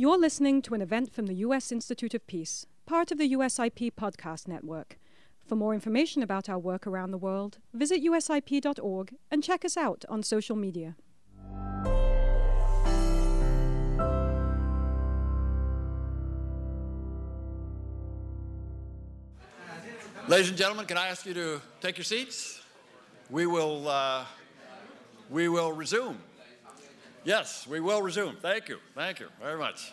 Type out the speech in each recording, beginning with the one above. You're listening to an event from the U.S. Institute of Peace, part of the USIP podcast network. For more information about our work around the world, visit usip.org and check us out on social media. Ladies and gentlemen, can I ask you to take your seats? We will resume. Yes, we will resume. Thank you very much.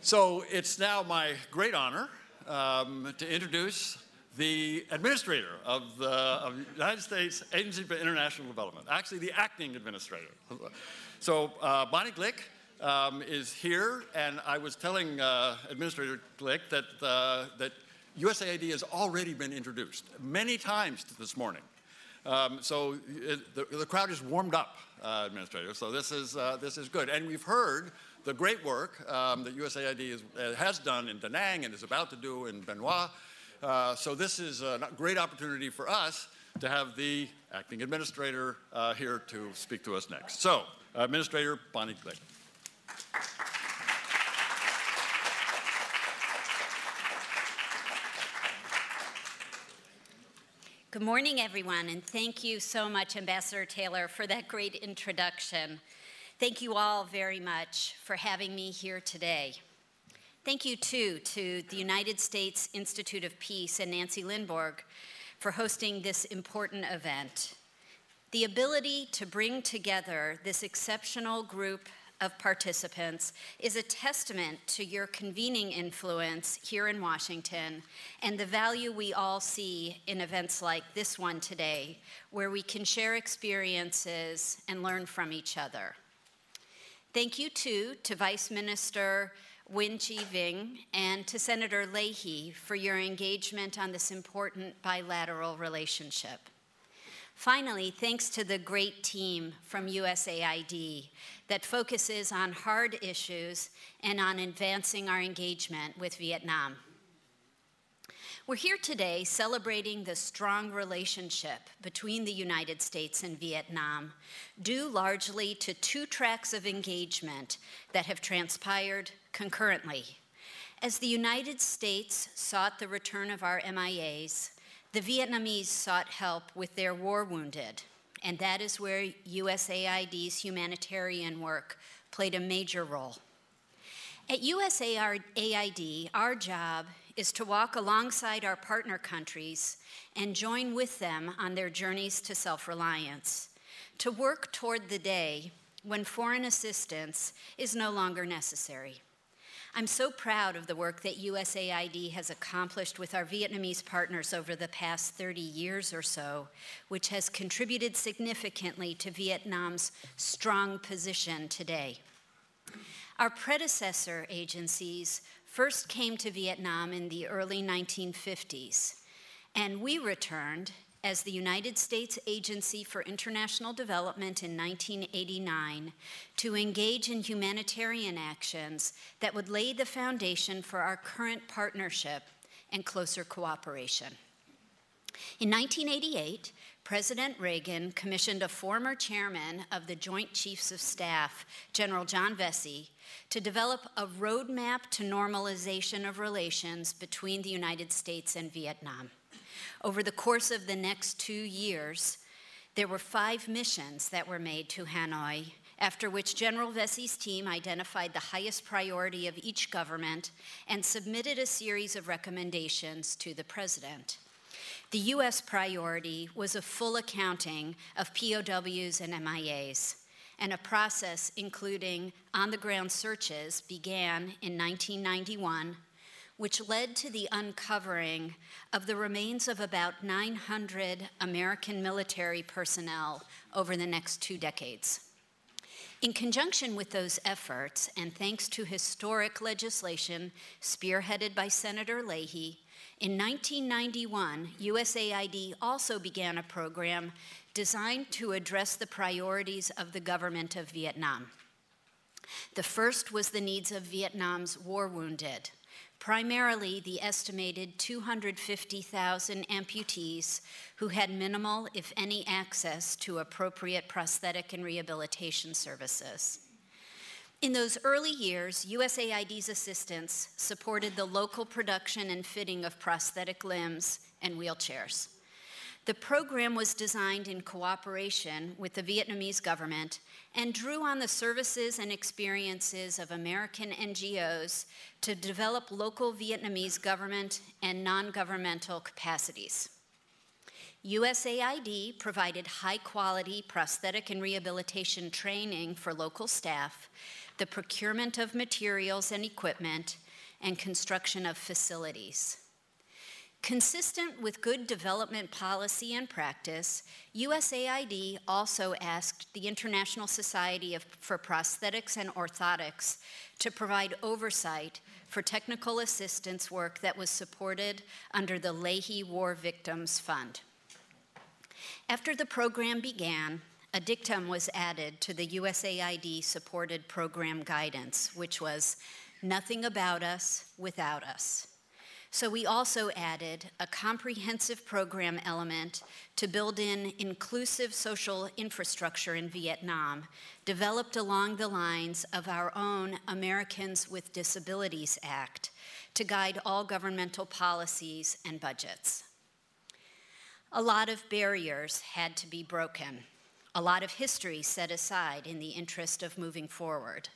So it's now my great honor to introduce the administrator of the United States Agency for International Development, actually the acting administrator. So Bonnie Glick is here, and I was telling Administrator Glick that USAID has already been introduced many times this morning. So the crowd is warmed up, Administrator, so this is good. And we've heard the great work that USAID has done in Da Nang and is about to do in Benoit. So this is a great opportunity for us to have the acting administrator here to speak to us next. So, Administrator Bonnie Glick. Good morning, everyone, and thank you so much, Ambassador Taylor, for that great introduction. Thank you all very much for having me here today. Thank you, too, to the United States Institute of Peace and Nancy Lindborg for hosting this important event. The ability to bring together this exceptional group of participants is a testament to your convening influence here in Washington and the value we all see in events like this one today, where we can share experiences and learn from each other. Thank you, too, to Vice Minister Win Chi Ving and to Senator Leahy for your engagement on this important bilateral relationship. Finally, thanks to the great team from USAID that focuses on hard issues and on advancing our engagement with Vietnam. We're here today celebrating the strong relationship between the United States and Vietnam, due largely to two tracks of engagement that have transpired concurrently. As the United States sought the return of our MIAs, the Vietnamese sought help with their war wounded, and that is where USAID's humanitarian work played a major role. At USAID, our job is to walk alongside our partner countries and join with them on their journeys to self-reliance, to work toward the day when foreign assistance is no longer necessary. I'm so proud of the work that USAID has accomplished with our Vietnamese partners over the past 30 years or so, which has contributed significantly to Vietnam's strong position today. Our predecessor agencies first came to Vietnam in the early 1950s, and we returned as the United States Agency for International Development in 1989 to engage in humanitarian actions that would lay the foundation for our current partnership and closer cooperation. In 1988, President Reagan commissioned a former chairman of the Joint Chiefs of Staff, General John Vesey, to develop a roadmap to normalization of relations between the United States and Vietnam. Over the course of the next 2 years, there were 5 missions that were made to Hanoi, after which General Vesey's team identified the highest priority of each government and submitted a series of recommendations to the president. The U.S. priority was a full accounting of POWs and MIAs, and a process including on-the-ground searches began in 1991, which led to the uncovering of the remains of about 900 American military personnel over the next 2 decades. In conjunction with those efforts, and thanks to historic legislation spearheaded by Senator Leahy, in 1991, USAID also began a program designed to address the priorities of the government of Vietnam. The first was the needs of Vietnam's war wounded, primarily the estimated 250,000 amputees who had minimal, if any, access to appropriate prosthetic and rehabilitation services. In those early years, USAID's assistance supported the local production and fitting of prosthetic limbs and wheelchairs. The program was designed in cooperation with the Vietnamese government and drew on the services and experiences of American NGOs to develop local Vietnamese government and non-governmental capacities. USAID provided high-quality prosthetic and rehabilitation training for local staff, the procurement of materials and equipment, and construction of facilities. Consistent with good development policy and practice, USAID also asked the International Society for Prosthetics and Orthotics to provide oversight for technical assistance work that was supported under the Leahy War Victims Fund. After the program began, a dictum was added to the USAID-supported program guidance, which was, "Nothing about us without us." So we also added a comprehensive program element to build in inclusive social infrastructure in Vietnam, developed along the lines of our own Americans with Disabilities Act to guide all governmental policies and budgets. A lot of barriers had to be broken, a lot of history set aside in the interest of moving forward.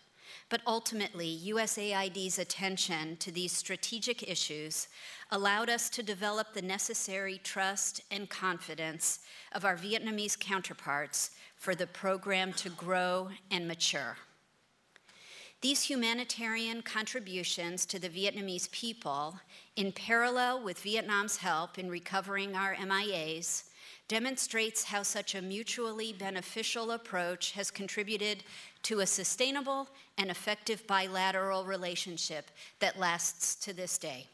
But ultimately, USAID's attention to these strategic issues allowed us to develop the necessary trust and confidence of our Vietnamese counterparts for the program to grow and mature. These humanitarian contributions to the Vietnamese people, in parallel with Vietnam's help in recovering our MIAs, demonstrates how such a mutually beneficial approach has contributed to a sustainable and effective bilateral relationship that lasts to this day.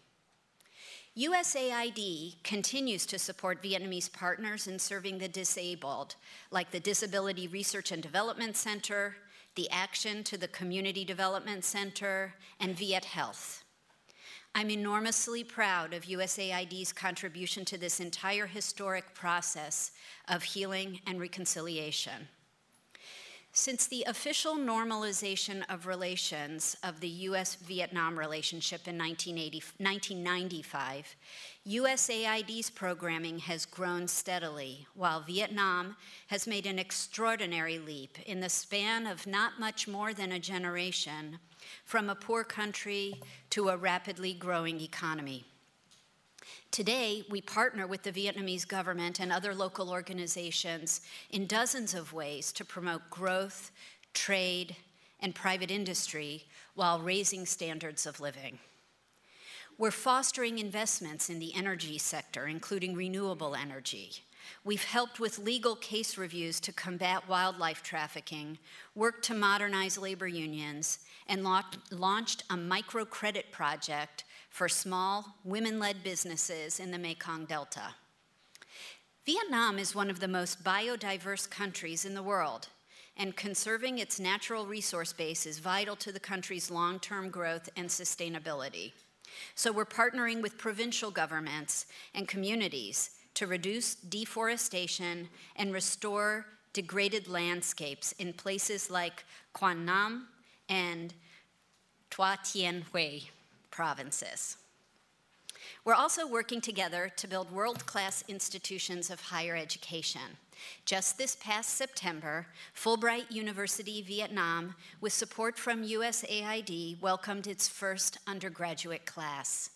USAID continues to support Vietnamese partners in serving the disabled, like the Disability Research and Development Center, the Action to the Community Development Center, and Viet Health. I'm enormously proud of USAID's contribution to this entire historic process of healing and reconciliation. Since the official normalization of relations of the U.S.-Vietnam relationship in 1995, USAID's programming has grown steadily, while Vietnam has made an extraordinary leap in the span of not much more than a generation, from a poor country to a rapidly growing economy. Today, we partner with the Vietnamese government and other local organizations in dozens of ways to promote growth, trade, and private industry while raising standards of living. We're fostering investments in the energy sector, including renewable energy. We've helped with legal case reviews to combat wildlife trafficking, worked to modernize labor unions, and launched a microcredit project for small, women-led businesses in the Mekong Delta. Vietnam is one of the most biodiverse countries in the world, and conserving its natural resource base is vital to the country's long-term growth and sustainability. So we're partnering with provincial governments and communities to reduce deforestation and restore degraded landscapes in places like Quang Nam and Tòa Tien Huay provinces. We're also working together to build world-class institutions of higher education. Just this past September, Fulbright University Vietnam, with support from USAID, welcomed its first undergraduate class.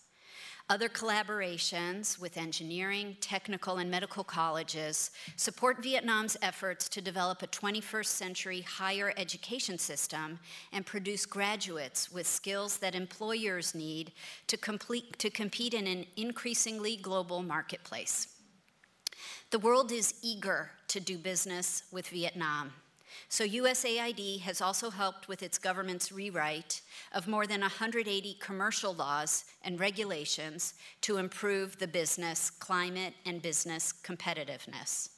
Other collaborations with engineering, technical, and medical colleges support Vietnam's efforts to develop a 21st century higher education system and produce graduates with skills that employers need to compete in an increasingly global marketplace. The world is eager to do business with Vietnam. So USAID has also helped with its government's rewrite of more than 180 commercial laws and regulations to improve the business climate and business competitiveness.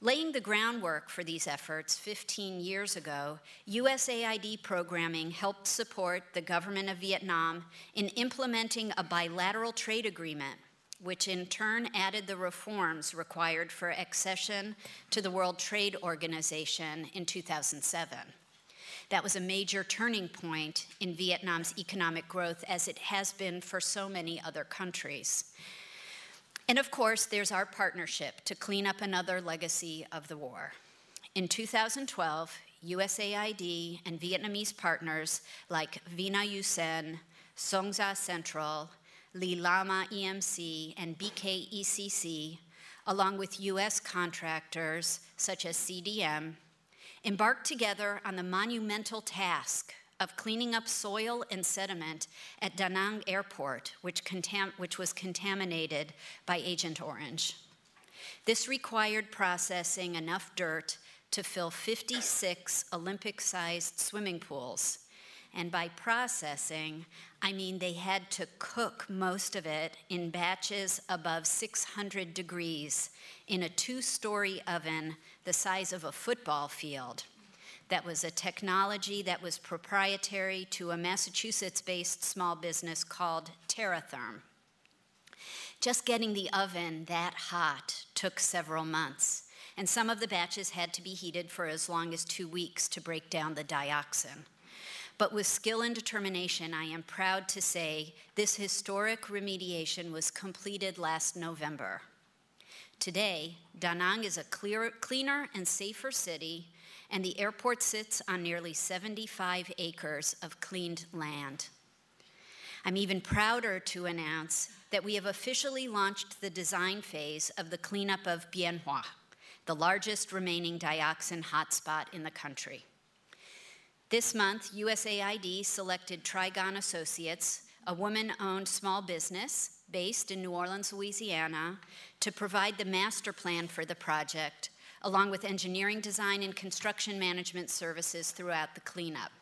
Laying the groundwork for these efforts 15 years ago, USAID programming helped support the government of Vietnam in implementing a bilateral trade agreement, which in turn added the reforms required for accession to the World Trade Organization in 2007. that was a major turning point in Vietnam's economic growth, as it has been for so many other countries. And of course, there's our partnership to clean up another legacy of the war. In 2012, USAID and Vietnamese partners like Vina Yusen, Songza Central, Li Lama EMC, and BKECC, along with US contractors such as CDM, embarked together on the monumental task of cleaning up soil and sediment at Da Nang Airport, which was contaminated by Agent Orange. This required processing enough dirt to fill 56 Olympic-sized swimming pools. And by processing, I mean they had to cook most of it in batches above 600 degrees in a 2-story oven the size of a football field. That was a technology that was proprietary to a Massachusetts-based small business called Teratherm. Just getting the oven that hot took several months, and some of the batches had to be heated for as long as 2 weeks to break down the dioxin. But with skill and determination, I am proud to say this historic remediation was completed last November. Today, Da Nang is a cleaner and safer city, and the airport sits on nearly 75 acres of cleaned land. I'm even prouder to announce that we have officially launched the design phase of the cleanup of Bien Hoa, the largest remaining dioxin hotspot in the country. This month, USAID selected Trigon Associates, a woman-owned small business based in New Orleans, Louisiana, to provide the master plan for the project, along with engineering design and construction management services throughout the cleanup.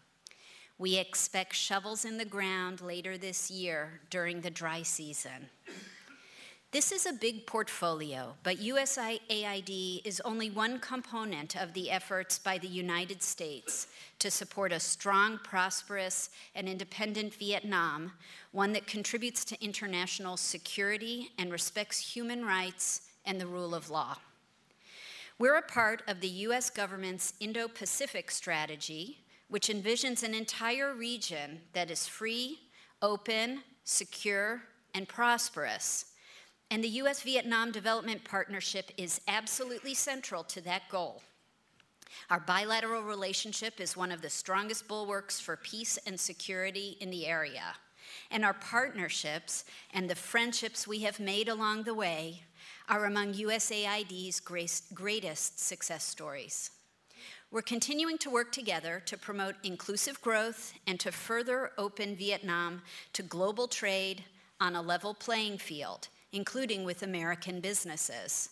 We expect shovels in the ground later this year during the dry season. This is a big portfolio, but USAID is only one component of the efforts by the United States to support a strong, prosperous, and independent Vietnam, one that contributes to international security and respects human rights and the rule of law. We're a part of the U.S. government's Indo-Pacific strategy, which envisions an entire region that is free, open, secure, and prosperous. And the U.S.-Vietnam Development Partnership is absolutely central to that goal. Our bilateral relationship is one of the strongest bulwarks for peace and security in the area. And our partnerships and the friendships we have made along the way are among USAID's greatest success stories. We're continuing to work together to promote inclusive growth and to further open Vietnam to global trade on a level playing field, including with American businesses.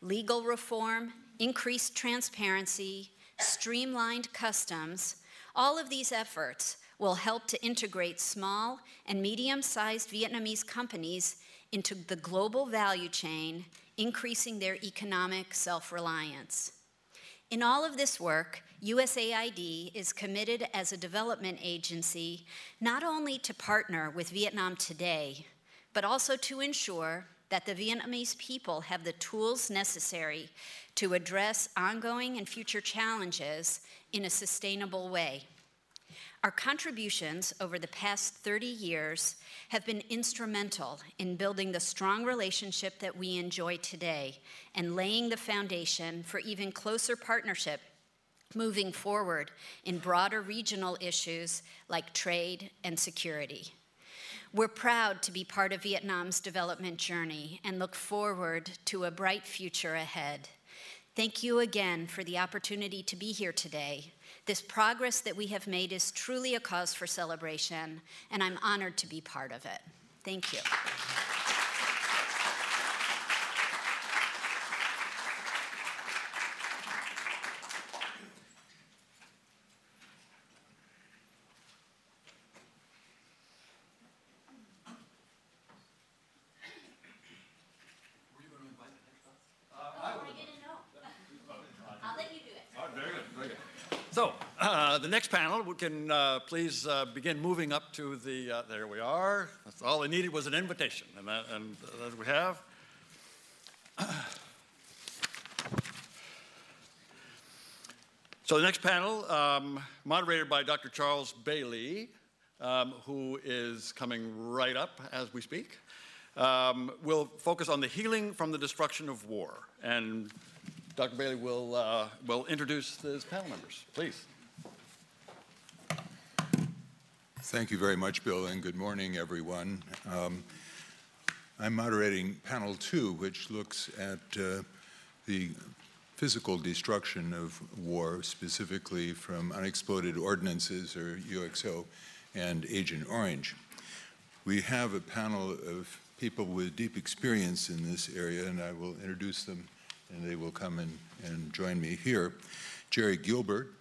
Legal reform, increased transparency, streamlined customs, all of these efforts will help to integrate small and medium-sized Vietnamese companies into the global value chain, increasing their economic self-reliance. In all of this work, USAID is committed as a development agency not only to partner with Vietnam today, but also to ensure that the Vietnamese people have the tools necessary to address ongoing and future challenges in a sustainable way. Our contributions over the past 30 years have been instrumental in building the strong relationship that we enjoy today and laying the foundation for even closer partnership moving forward in broader regional issues like trade and security. We're proud to be part of Vietnam's development journey and look forward to a bright future ahead. Thank you again for the opportunity to be here today. This progress that we have made is truly a cause for celebration, and I'm honored to be part of it. Thank you. The next panel, we can please begin moving up to the, there we are. That's all I needed was an invitation, and that we have. So the next panel, moderated by Dr. Charles Bailey, who is coming right up as we speak, will focus on the healing from the destruction of war. And Dr. Bailey will introduce his panel members, please. Thank you very much, Bill, and good morning, everyone. I'm moderating panel 2, which looks at the physical destruction of war, specifically from unexploded ordnances, or UXO, and Agent Orange. We have a panel of people with deep experience in this area, and I will introduce them, and they will come and join me here. Jerry Gilbert.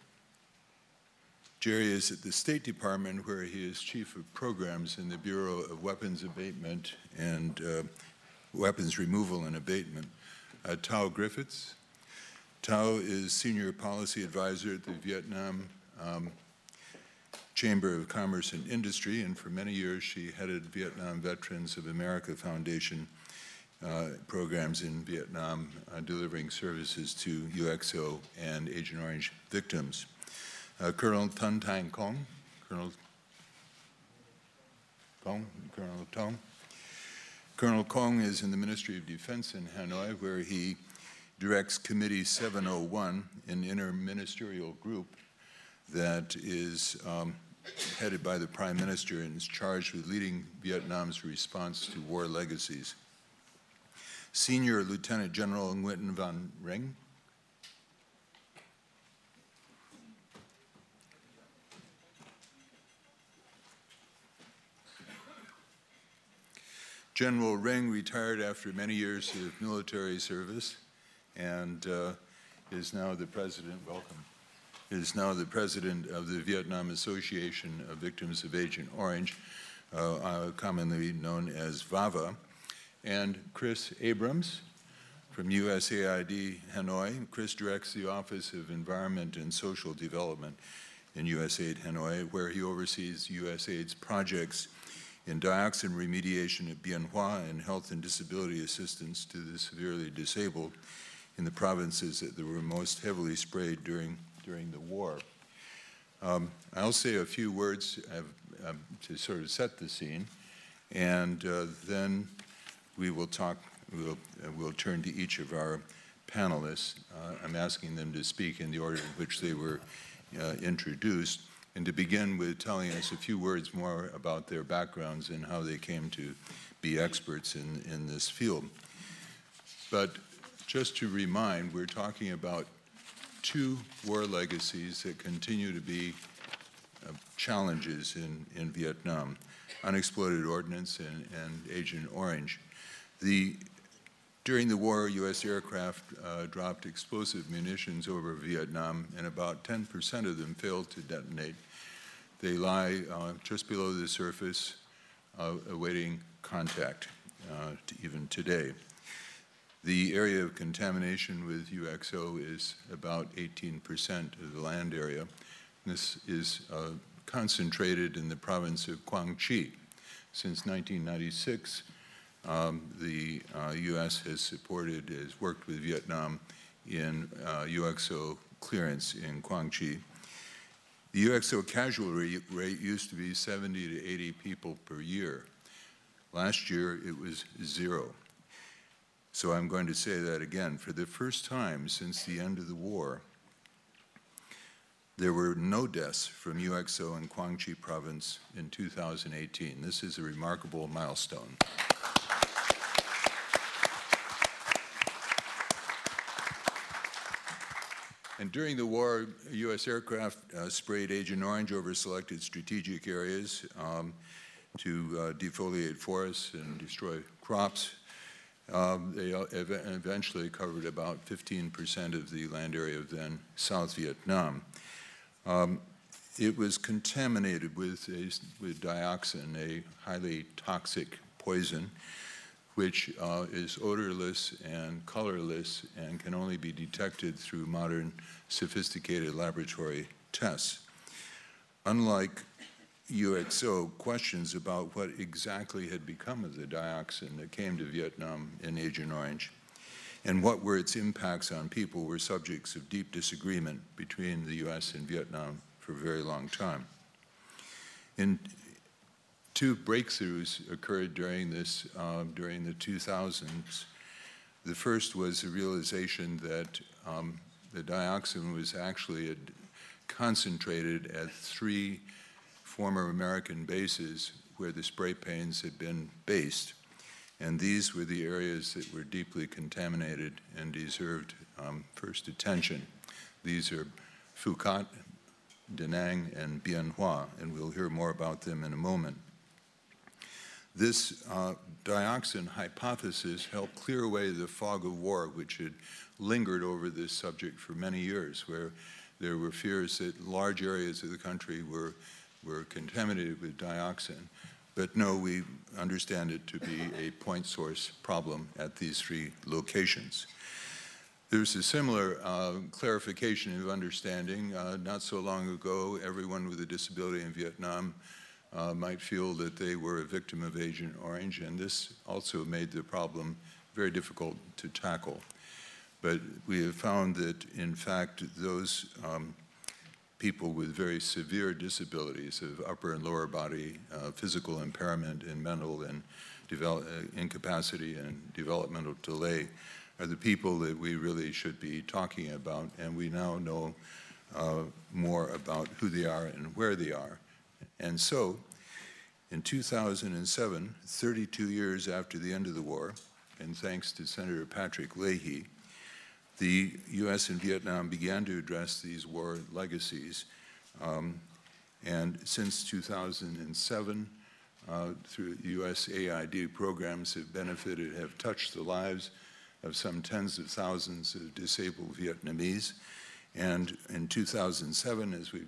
Jerry is at the State Department, where he is Chief of Programs in the Bureau of Weapons Abatement and Weapons Removal and Abatement. Thao Griffiths. Thao is Senior Policy Advisor at the Vietnam Chamber of Commerce and Industry, and for many years she headed Vietnam Veterans of America Foundation programs in Vietnam, delivering services to UXO and Agent Orange victims. Colonel Tung-Tang Kong, Colonel Kong is in the Ministry of Defense in Hanoi, where he directs Committee 701, an interministerial group that is headed by the Prime Minister and is charged with leading Vietnam's response to war legacies. Senior Lieutenant General Nguyen Van Rinh. General Reng retired after many years of military service and is now the president, welcome, is now the president of the Vietnam Association of Victims of Agent Orange, commonly known as VAVA, and Chris Abrams from USAID Hanoi. Chris directs the Office of Environment and Social Development in USAID Hanoi, where he oversees USAID's projects in dioxin remediation at Bien Hoa and health and disability assistance to the severely disabled in the provinces that were most heavily sprayed during the war. I'll say a few words to sort of set the scene, and then we will talk. We'll turn to each of our panelists. I'm asking them to speak in the order in which they were introduced, and to begin with telling us a few words more about their backgrounds and how they came to be experts in this field. But just to remind, we're talking about two war legacies that continue to be challenges in Vietnam, unexploded ordnance and Agent Orange. During the war, U.S. aircraft dropped explosive munitions over Vietnam, and about 10% of them failed to detonate. They lie just below the surface, awaiting contact, even today. The area of contamination with UXO is about 18% of the land area. This is concentrated in the province of Quang Tri. Since 1996, the U.S. has supported, has worked with Vietnam in UXO clearance in Quang Tri. The UXO casualty rate used to be 70 to 80 people per year. Last year, it was 0. So I'm going to say that again. For the first time since the end of the war, there were no deaths from UXO in Quang Tri province in 2018. This is a remarkable milestone. And during the war, U.S. aircraft sprayed Agent Orange over selected strategic areas to defoliate forests and destroy crops. They eventually covered about 15% of the land area of then South Vietnam. It was contaminated with dioxin, a highly toxic poison, which is odorless and colorless and can only be detected through modern, sophisticated laboratory tests. Unlike UXO, questions about what exactly had become of the dioxin that came to Vietnam in Agent Orange and what were its impacts on people were subjects of deep disagreement between the U.S. and Vietnam for a very long time. And two breakthroughs occurred during this, during the 2000s. The first was the realization that the dioxin was actually concentrated at three former American bases where the spray paints had been based. And these were the areas that were deeply contaminated and deserved first attention. These are Phu Cat, Da Nang, and Bien Hoa, and we'll hear more about them in a moment. This dioxin hypothesis helped clear away the fog of war which had lingered over this subject for many years, where there were fears that large areas of the country were contaminated with dioxin. But no, we understand it to be a point source problem at these three locations. There's a similar clarification of understanding. Not so long ago, everyone with a disability in Vietnam might feel that they were a victim of Agent Orange, and this also made the problem very difficult to tackle. But we have found that, in fact, those people with very severe disabilities of upper and lower body physical impairment and mental and incapacity and developmental delay are the people that we really should be talking about, and we now know more about who they are and where they are. And so, in 2007, 32 years after the end of the war, and thanks to Senator Patrick Leahy, the U.S. and Vietnam began to address these war legacies. And since 2007, through USAID programs have benefited, have touched the lives of some tens of thousands of disabled Vietnamese. And in 2017, as we've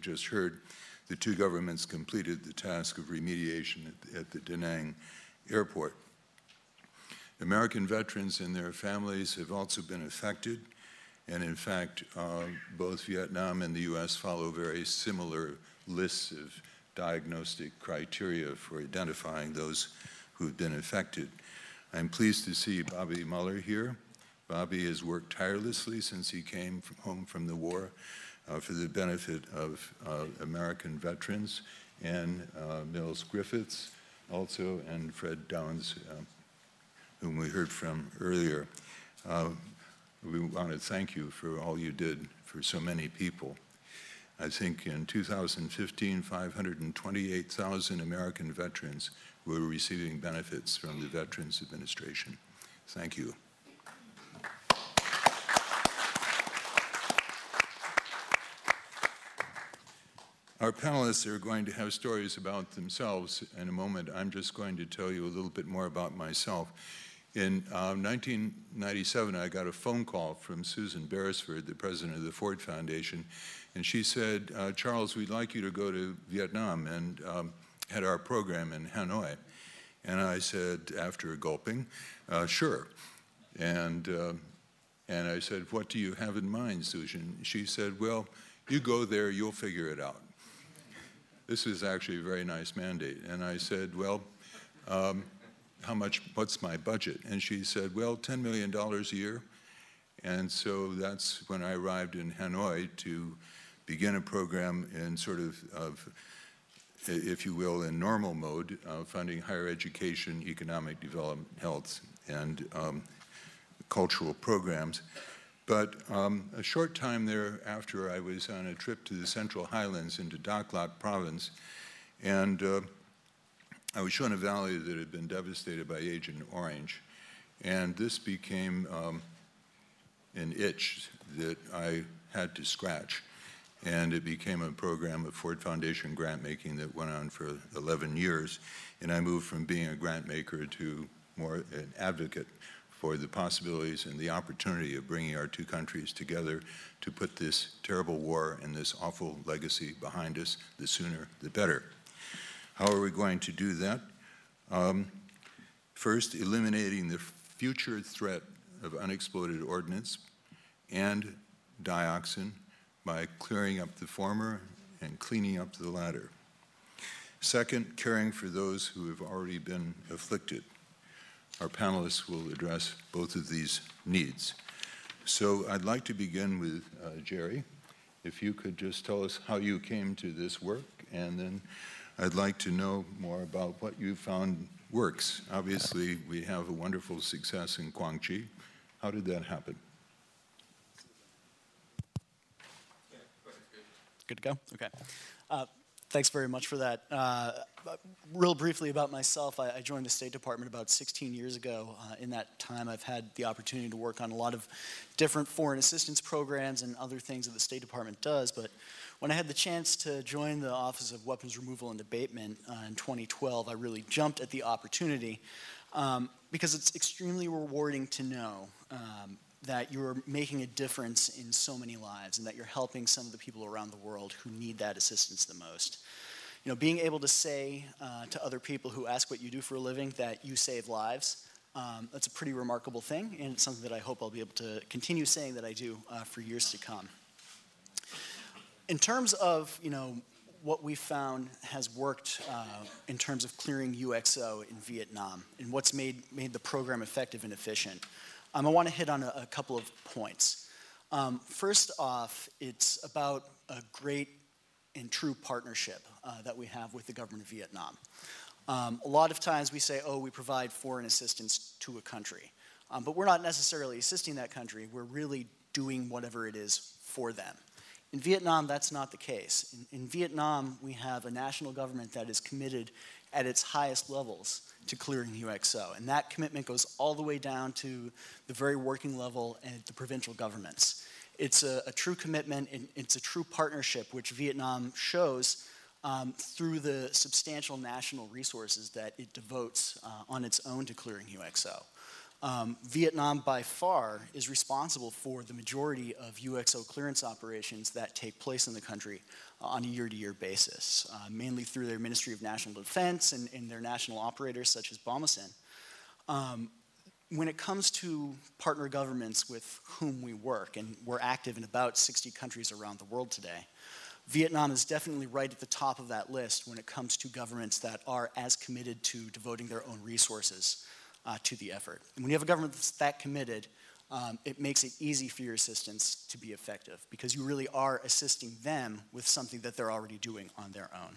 just heard, the two governments completed the task of remediation at the Da Nang airport. American veterans and their families have also been affected. And in fact, both Vietnam and the US follow very similar lists of diagnostic criteria for identifying those who've been affected. I'm pleased to see Bobby Mueller here. Bobby has worked tirelessly since he came home from the war for the benefit of American veterans, and Mills Griffiths also, and Fred Downs, whom we heard from earlier. We want to thank you for all you did for so many people. I think in 2015, 528,000 American veterans were receiving benefits from the Veterans Administration. Thank you. Our panelists are going to have stories about themselves in a moment. I'm just going to tell you a little bit more about myself. In 1997, I got a phone call from Susan Beresford, the president of the Ford Foundation, and she said, Charles, we'd like you to go to Vietnam and had our program in Hanoi. And I said, after gulping, sure. And I said, what do you have in mind, Susan? She said, well, you go there, you'll figure it out. This is actually a very nice mandate. And I said, well, what's my budget? And she said, well, $10 million a year. And so that's when I arrived in Hanoi to begin a program in sort of if you will, in normal mode, funding higher education, economic development, health, and cultural programs. But a short time thereafter, I was on a trip to the Central Highlands into Dak Lat province, and I was shown a valley that had been devastated by Agent Orange. And this became an itch that I had to scratch. And it became a program of Ford Foundation grant making that went on for 11 years. And I moved from being a grant maker to more an advocate for the possibilities and the opportunity of bringing our two countries together to put this terrible war and this awful legacy behind us, the sooner the better. How are we going to do that? First, eliminating the future threat of unexploded ordnance and dioxin by clearing up the former and cleaning up the latter. Second, caring for those who have already been afflicted. Our panelists will address both of these needs. So I'd like to begin with Jerry. If you could just tell us how you came to this work, and then I'd like to know more about what you found works. Obviously, we have a wonderful success in Quang Chi. How did that happen? Good to go? Okay. Thanks very much for that. Real briefly about myself, I joined the State Department about 16 years ago. In that time, I've had the opportunity to work on a lot of different foreign assistance programs and other things that the State Department does. But when I had the chance to join the Office of Weapons Removal and Abatement in 2012, I really jumped at the opportunity because it's extremely rewarding to know that you're making a difference in so many lives and that you're helping some of the people around the world who need that assistance the most. You know, being able to say to other people who ask what you do for a living that you save lives, that's a pretty remarkable thing, and it's something that I hope I'll be able to continue saying that I do for years to come. In terms of, you know, what we found has worked in terms of clearing UXO in Vietnam and what's made the program effective and efficient, I want to hit on a couple of points. First off, it's about a great and true partnership that we have with the government of Vietnam. A lot of times we say, oh, we provide foreign assistance to a country. But we're not necessarily assisting that country. We're really doing whatever it is for them. In Vietnam, that's not the case. In Vietnam, we have a national government that is committed at its highest levels to clearing UXO. And that commitment goes all the way down to the very working level and the provincial governments. It's a true commitment, and it's a true partnership, which Vietnam shows through the substantial national resources that it devotes on its own to clearing UXO. Vietnam, by far, is responsible for the majority of UXO clearance operations that take place in the country on a year-to-year basis, mainly through their Ministry of National Defense and their national operators, such as Bomacen. When it comes to partner governments with whom we work, and we're active in about 60 countries around the world today, Vietnam is definitely right at the top of that list when it comes to governments that are as committed to devoting their own resources to the effort. And when you have a government that's that committed, it makes it easy for your assistance to be effective because you really are assisting them with something that they're already doing on their own.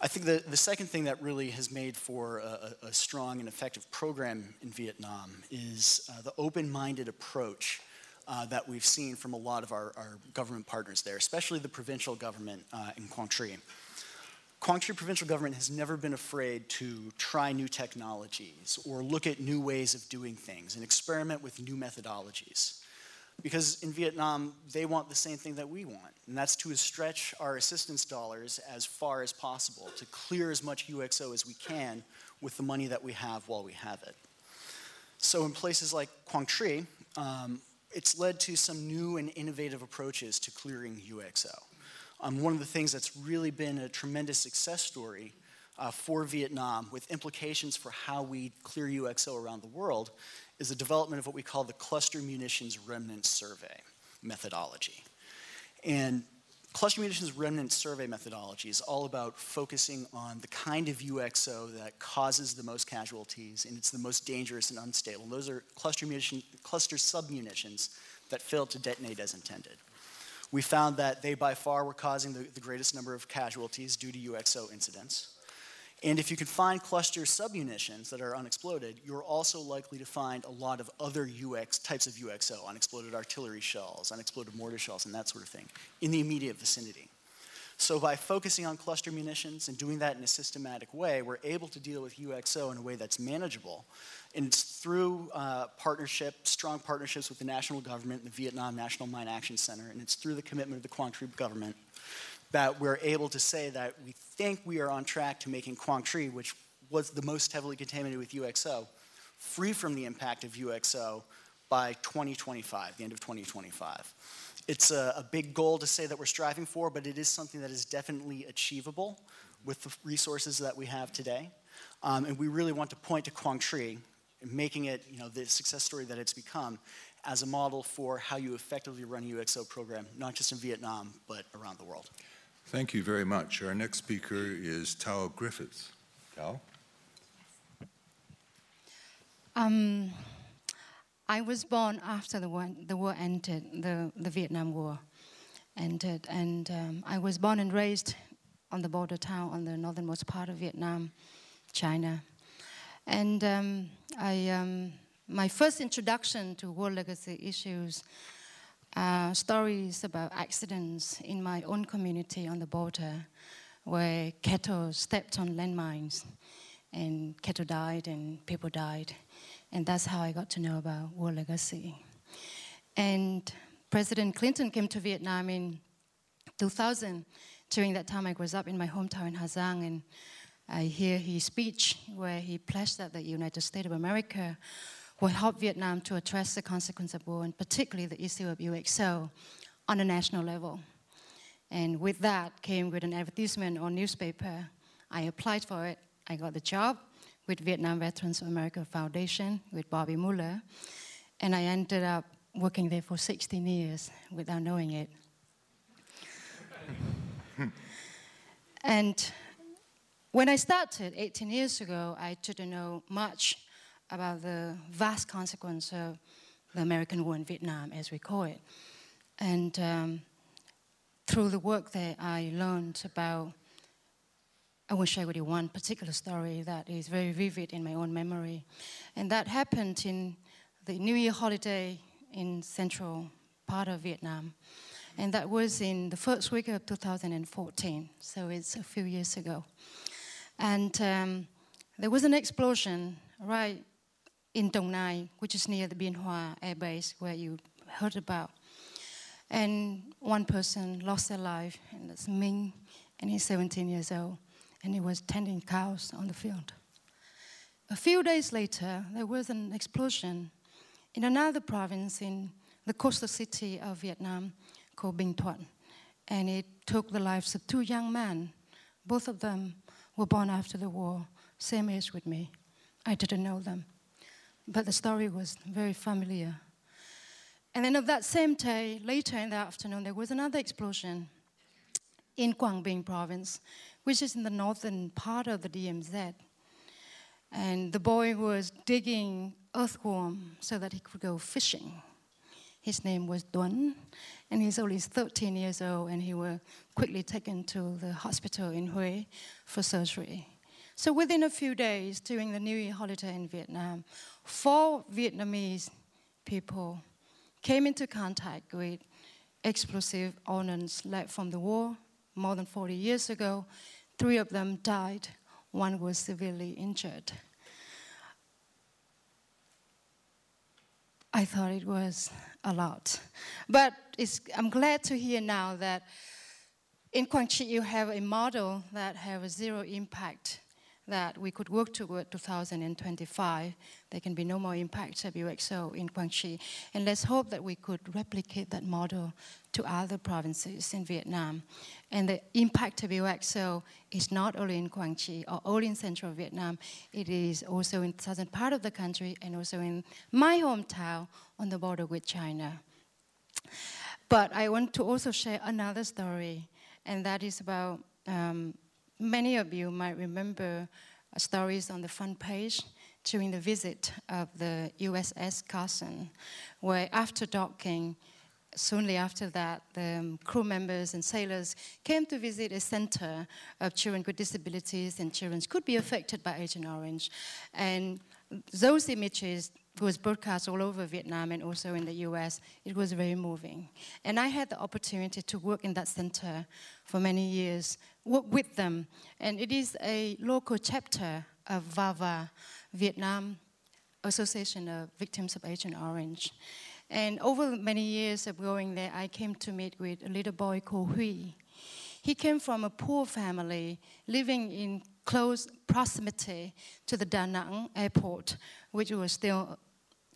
I think the second thing that really has made for a strong and effective program in Vietnam is the open-minded approach that we've seen from a lot of our government partners there, especially the provincial government in Quang Tri. Quang Tri provincial government has never been afraid to try new technologies or look at new ways of doing things and experiment with new methodologies. Because in Vietnam, they want the same thing that we want, and that's to stretch our assistance dollars as far as possible, to clear as much UXO as we can with the money that we have while we have it. So in places like Quang Tri, it's led to some new and innovative approaches to clearing UXO. One of the things that's really been a tremendous success story for Vietnam with implications for how we clear UXO around the world is the development of what we call the Cluster Munitions Remnant Survey methodology. And Cluster Munitions Remnant Survey methodology is all about focusing on the kind of UXO that causes the most casualties and it's the most dangerous and unstable. And those are cluster submunitions that fail to detonate as intended. We found that they, by far, were causing the greatest number of casualties due to UXO incidents. And if you can find cluster submunitions that are unexploded, you're also likely to find a lot of other types of UXO, unexploded artillery shells, unexploded mortar shells, and that sort of thing, in the immediate vicinity. So by focusing on cluster munitions and doing that in a systematic way, we're able to deal with UXO in a way that's manageable. And it's through strong partnerships with the national government and the Vietnam National Mine Action Center, and it's through the commitment of the Quang Tri government that we're able to say that we think we are on track to making Quang Tri, which was the most heavily contaminated with UXO, free from the impact of UXO by 2025, the end of 2025. It's a big goal to say that we're striving for, but it is something that is definitely achievable with the resources that we have today. And we really want to point to Quang Tri, making it, you know, the success story that it's become, as a model for how you effectively run a UXO program, not just in Vietnam, but around the world. Thank you very much. Our next speaker is Thao Griffiths. Thao? I was born after the war ended, the Vietnam War ended, and I was born and raised on the border town on the northernmost part of Vietnam, China. And my first introduction to war legacy issues, stories about accidents in my own community on the border where cattle stepped on landmines and cattle died and people died. And that's how I got to know about war legacy. And President Clinton came to Vietnam in 2000. During that time, I was up in my hometown in Hà Giang, and I hear his speech where he pledged that the United States of America will help Vietnam to address the consequences of war, and particularly the issue of UXO on a national level. And with that came with an advertisement on newspaper. I applied for it. I got the job with Vietnam Veterans of America Foundation with Bobby Mueller, and I ended up working there for 16 years without knowing it. And when I started 18 years ago, I didn't know much about the vast consequence of the American war in Vietnam, as we call it. And through the work there, I learned about, I will share with you one particular story that is very vivid in my own memory. And that happened in the New Year holiday in central part of Vietnam. And that was in the first week of 2014, so it's a few years ago. And there was an explosion right in Dong Nai, which is near the Biên Hòa Air Base, where you heard about. And one person lost their life, and that's Ming, and he's 17 years old, and he was tending cows on the field. A few days later, there was an explosion in another province in the coastal city of Vietnam called Bình Thuận, and it took the lives of two young men. Both of them were born after the war, same age with me. I didn't know them, but the story was very familiar. And then of that same day, later in the afternoon, there was another explosion in Quảng Bình province, which is in the northern part of the DMZ. And the boy was digging earthworm so that he could go fishing. His name was Duan, and he's only 13 years old, and he was quickly taken to the hospital in Hui for surgery. So within a few days, during the New Year holiday in Vietnam, 4 Vietnamese people came into contact with explosive ordnance left from the war more than 40 years ago. 3 of them died. 1 was severely injured. I thought it was a lot. But I'm glad to hear now that in Quang Tri you have a model that has a zero impact that we could work toward 2025. There can be no more impacts of UXO in Quang Tri. And let's hope that we could replicate that model to other provinces in Vietnam. And the impact of UXO is not only in Quang Tri or only in central Vietnam. It is also in the southern part of the country and also in my hometown on the border with China. But I want to also share another story, and that is about many of you might remember stories on the front page during the visit of the USS Khe Sanh, where after docking, soonly after that, the crew members and sailors came to visit a center of children with disabilities and children could be affected by Agent Orange. And those images was broadcast all over Vietnam and also in the US. It was very moving. And I had the opportunity to work in that center for many years, work with them. And it is a local chapter of VAVA, Vietnam Association of Victims of Agent Orange. And over many years of going there, I came to meet with a little boy called Hui. He came from a poor family living in close proximity to the Da Nang airport, which was still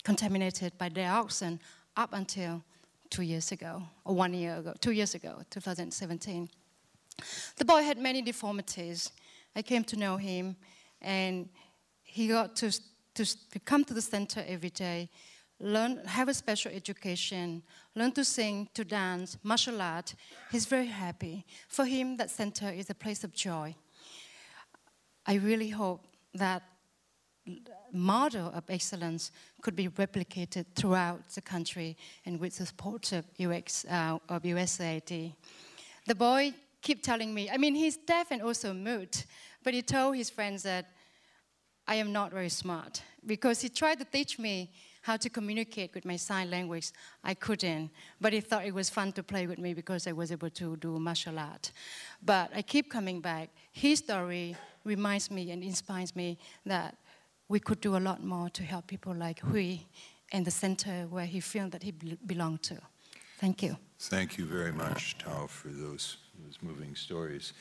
contaminated by dioxin up until 2 years ago, or 1 year ago, 2 years ago, 2017. The boy had many deformities. I came to know him, and he got to come to the center every day, learn, have a special education, learn to sing, to dance, martial art. He's very happy. For him, that center is a place of joy. I really hope that model of excellence could be replicated throughout the country and with the support of USAID. The boy kept telling me, I mean, he's deaf and also mute, but he told his friends that I am not very smart because he tried to teach me how to communicate with my sign language. I couldn't, but he thought it was fun to play with me because I was able to do martial art. But I keep coming back. His story reminds me and inspires me that we could do a lot more to help people like Hui and the center where he felt that he belonged to. Thank you. Thank you very much, Thao, for those moving stories.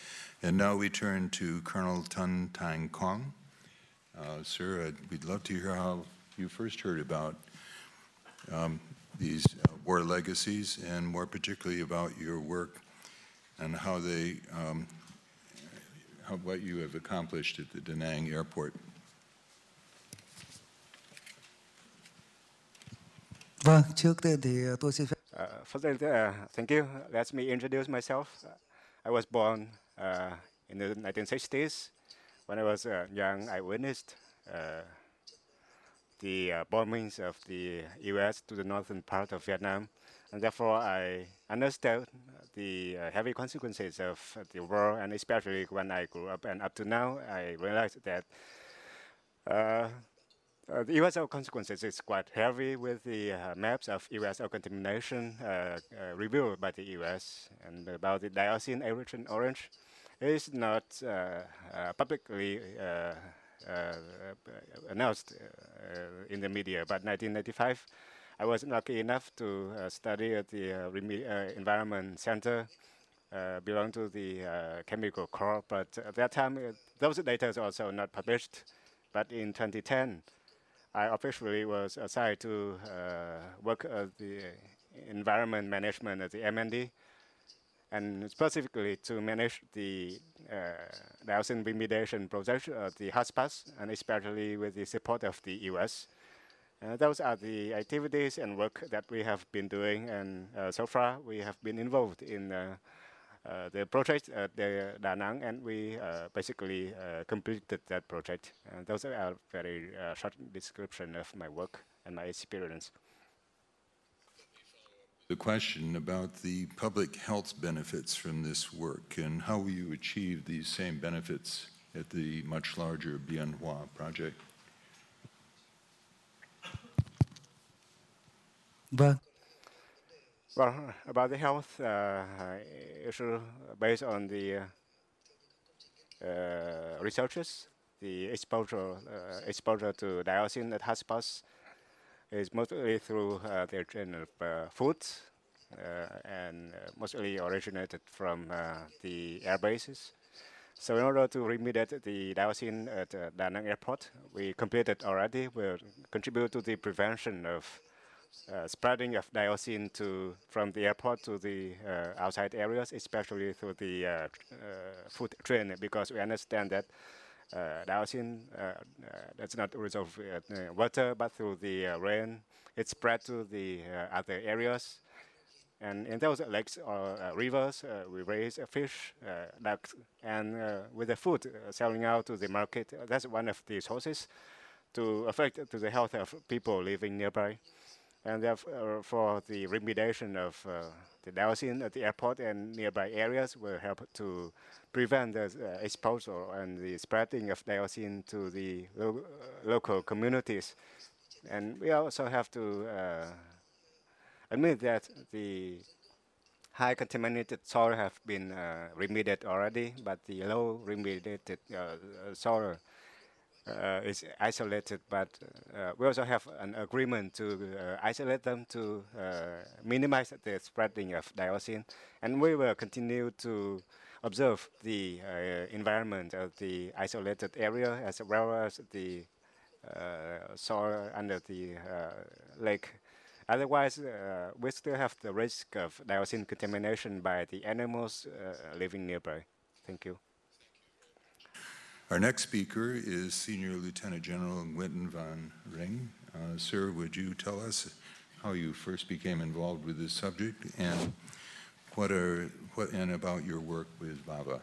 And now we turn to Colonel Tung-Tang Kong. Sir, we'd love to hear how you first heard about these war legacies, and more particularly about your work and how they, what you have accomplished at the Da Nang Airport. First, thank you. Let me introduce myself. I was born in the 1960s. When I was young, I witnessed the bombings of the U.S. to the northern part of Vietnam, and therefore I understood the heavy consequences of the war, and especially when I grew up and up to now, I realized that the U.S. consequences is quite heavy with the maps of U.S. contamination revealed by the U.S. and about the dioxin, Eritrean orange. It is not publicly announced in the media, but 1995, I was lucky enough to study at the Environment Center, belong to the Chemical Corps, but at that time, those data are also not published. But in 2010, I officially was assigned to work at the Environment Management at the MND, and specifically to manage the dioxin remediation project at the hotspots, and especially with the support of the U.S. Those are the activities and work that we have been doing, and so far we have been involved in the project at the Da Nang, and we basically completed that project. Those are a very short description of my work and my experience. The question about the public health benefits from this work and how will you achieve these same benefits at the much larger Bien Hoa project? Well, about the health issue, based on the researchers, the exposure to dioxin at hotspots is mostly through the chain of foods and mostly originated from the air bases. So in order to remediate the dioxin at Da Nang Airport, we completed already. We'll contribute to the prevention of spreading of dioxin from the airport to the outside areas, especially through the food chain, because we understand that dioxin that's not resolved in water, but through the rain, it spread to the other areas. And in those lakes or rivers, we raise fish, ducks, and with the food selling out to the market, that's one of the sources to affect to the health of people living nearby. And therefore, for the remediation of the dioxin at the airport and nearby areas will help to prevent the exposure and the spreading of dioxin to the local communities. And we also have to admit that the high contaminated soil have been remediated already, but the low remediated soil is isolated, but we also have an agreement to isolate them to minimize the spreading of dioxin, and we will continue to observe the environment of the isolated area as well as the soil under the lake. Otherwise, we still have the risk of dioxin contamination by the animals living nearby. Thank you. Our next speaker is Senior Lieutenant General Nguyen Van Rinh. Sir, would you tell us how you first became involved with this subject, and about your work with VAVA?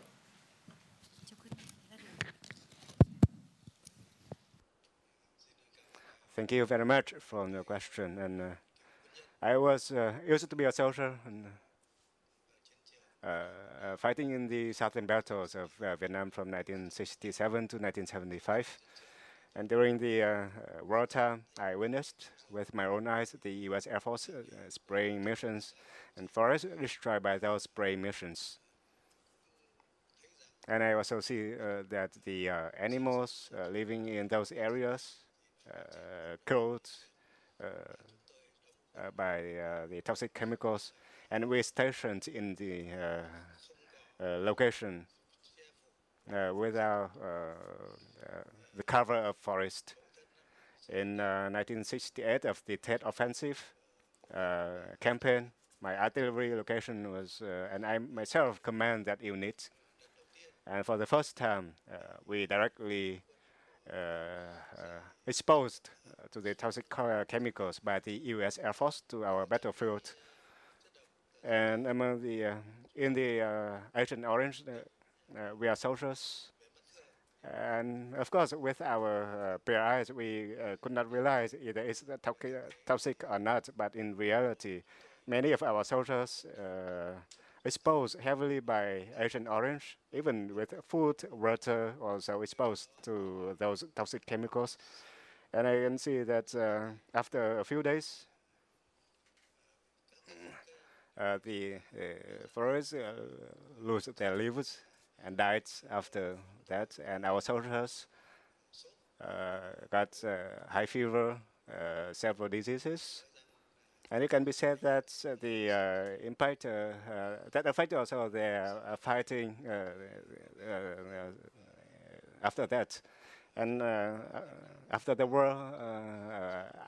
Thank you very much for the question. And I was used to be a soldier and fighting in the southern battles of Vietnam from 1967 to 1975. And during the wartime, I witnessed with my own eyes the U.S. Air Force spraying missions and forests destroyed by those spray missions. And I also see that the animals living in those areas killed by the toxic chemicals, and we stationed in the location without the cover of forest. In 1968, of the Tet Offensive campaign, my artillery location was, and I myself command that unit. And for the first time, we directly exposed to the toxic chemicals by the U.S. Air Force to our battlefield. And among the in the Agent Orange, we are soldiers, and of course, with our bare eyes, we could not realize either it's toxic or not. But in reality, many of our soldiers exposed heavily by Agent Orange, even with food, water, also exposed to those toxic chemicals. And I can see that after a few days, the forests lose their leaves and died after that. And our soldiers got high fever, several diseases. And it can be said that the impact that affect also their fighting after that. And after the war,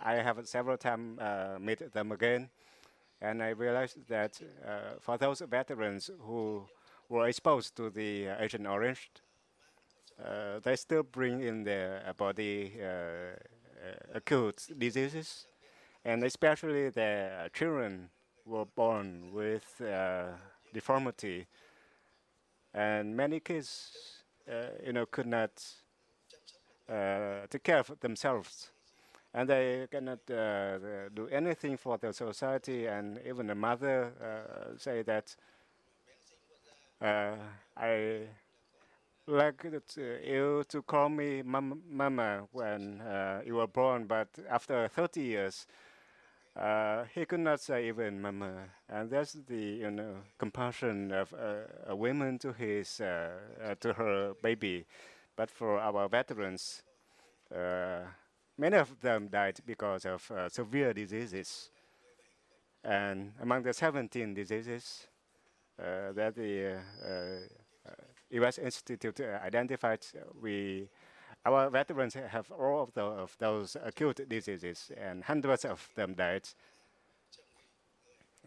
I have several times met them again, and I realized that for those veterans who were exposed to the Agent Orange, they still bring in their body acute diseases. And especially the children were born with deformity, and many kids, could not take care of themselves, and they cannot do anything for the society. And even the mother say that I like you to call me mama when you were born, but after 30 years. He could not say even mama, and that's the compassion of a woman to his to her baby. But for our veterans, many of them died because of severe diseases, and among the 17 diseases that the U.S. Institute identified, our veterans have all of those acute diseases, and hundreds of them died.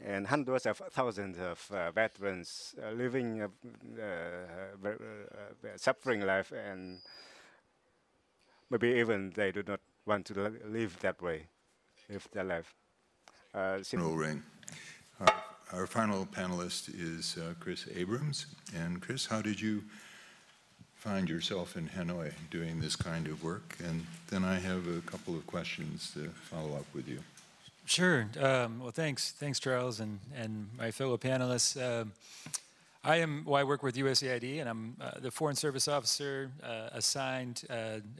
And hundreds of thousands of veterans living, suffering life, and maybe even they do not want to live that way, live their life. Our final panelist is Chris Abrams. And Chris, how did you find yourself in Hanoi doing this kind of work? And then I have a couple of questions to follow up with you. Sure. Well, thanks, Charles, and my fellow panelists. I work with USAID, and I'm the Foreign Service Officer assigned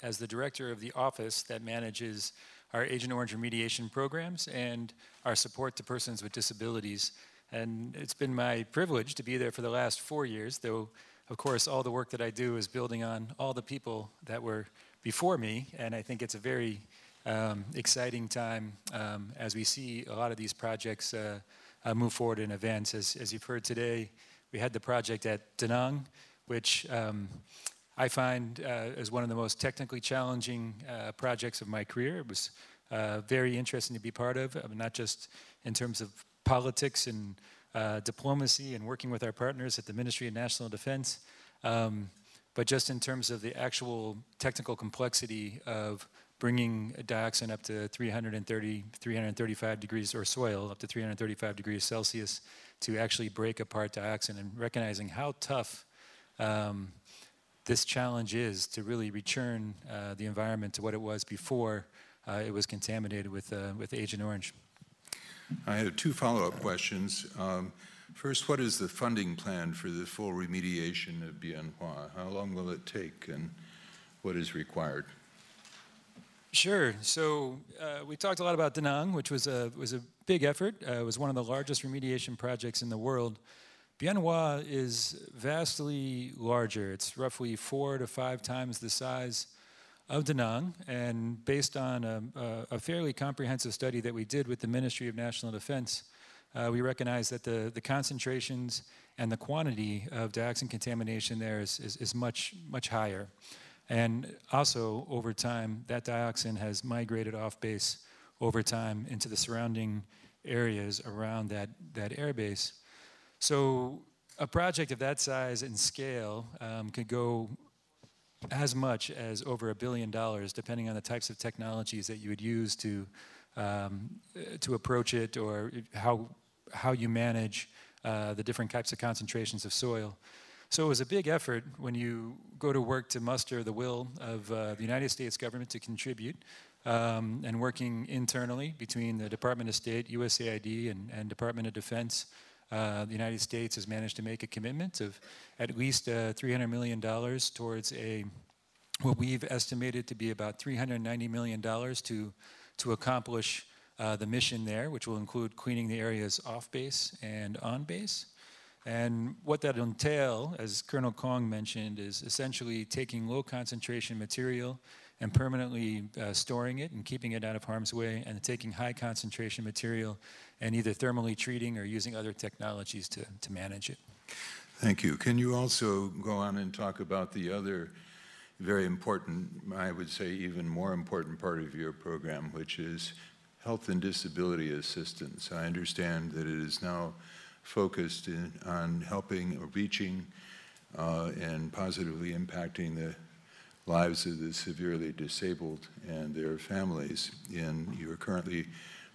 as the director of the office that manages our Agent Orange remediation programs and our support to persons with disabilities. And it's been my privilege to be there for the last 4 years, though. Of course, all the work that I do is building on all the people that were before me, and I think it's a very exciting time as we see a lot of these projects move forward in events. As you've heard today, we had the project at Da Nang, which I find is one of the most technically challenging projects of my career. It was very interesting to be part of, not just in terms of politics and diplomacy and working with our partners at the Ministry of National Defense, but just in terms of the actual technical complexity of bringing dioxin up to 335 degrees, or soil up to 335 degrees Celsius, to actually break apart dioxin, and recognizing how tough this challenge is to really return the environment to what it was before it was contaminated with Agent Orange. I have two follow-up questions. First, what is the funding plan for the full remediation of Bien Hoa? How long will it take, and what is required? Sure. So we talked a lot about Da Nang, which was a big effort. It was one of the largest remediation projects in the world. Bien Hoa is vastly larger. It's roughly 4 to 5 times the size of Da Nang, and based on a fairly comprehensive study that we did with the Ministry of National Defense, we recognize that the concentrations and the quantity of dioxin contamination there is much higher. And also, over time, that dioxin has migrated off base over time into the surrounding areas around that air base. So a project of that size and scale could go as much as over $1 billion, depending on the types of technologies that you would use to approach it, or how you manage the different types of concentrations of soil. So it was a big effort when you go to work to muster the will of the United States government to contribute, and working internally between the Department of State, USAID, and Department of Defense. The United States has managed to make a commitment of at least $300 million towards what we've estimated to be about $390 million to accomplish the mission there, which will include cleaning the areas off base and on base. And what that entails, as Colonel Kong mentioned, is essentially taking low concentration material and permanently storing it and keeping it out of harm's way, and taking high concentration material and either thermally treating or using other technologies to manage it. Thank you. Can you also go on and talk about the other very important, I would say even more important part of your program, which is health and disability assistance? I understand that it is now focused on helping or reaching and positively impacting the lives of the severely disabled and their families. And you're currently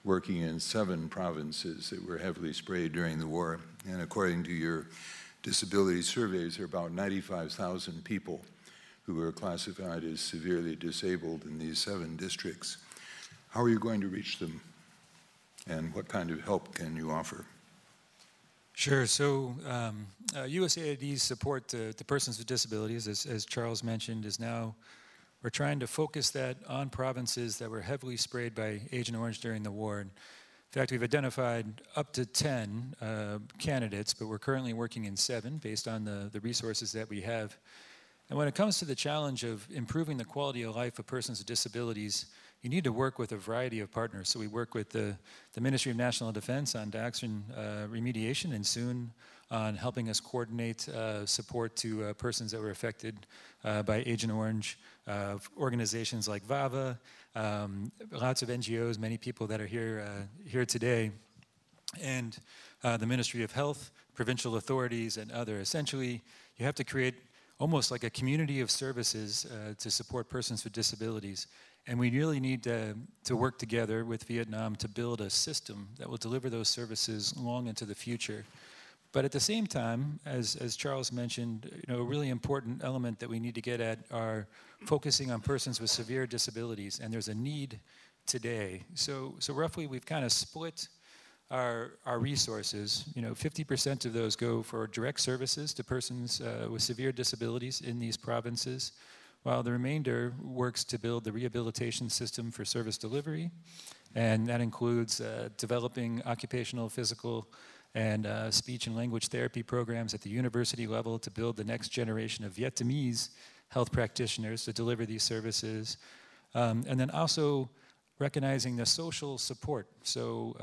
working in 7 provinces that were heavily sprayed during the war. And according to your disability surveys, there are about 95,000 people who are classified as severely disabled in these 7 districts. How are you going to reach them? And what kind of help can you offer? Sure. So USAID's support to persons with disabilities, as Charles mentioned, is now, we're trying to focus that on provinces that were heavily sprayed by Agent Orange during the war. In fact, we've identified up to 10 candidates, but we're currently working in 7 based on the resources that we have. And when it comes to the challenge of improving the quality of life of persons with disabilities, you need to work with a variety of partners. So we work with the Ministry of National Defense on dioxin remediation, and soon on helping us coordinate support to persons that were affected by Agent Orange, organizations like VAVA, lots of NGOs, many people that are here today, and the Ministry of Health, provincial authorities, and other. Essentially, you have to create almost like a community of services to support persons with disabilities. And we really need to work together with Vietnam to build a system that will deliver those services long into the future. But at the same time, as Charles mentioned, a really important element that we need to get at are focusing on persons with severe disabilities, and there's a need today. So roughly we've kind of split our resources. 50% of those go for direct services to persons with severe disabilities in these provinces, while the remainder works to build the rehabilitation system for service delivery, and that includes developing occupational, physical, and speech and language therapy programs at the university level to build the next generation of Vietnamese health practitioners to deliver these services, and then also recognizing the social support. So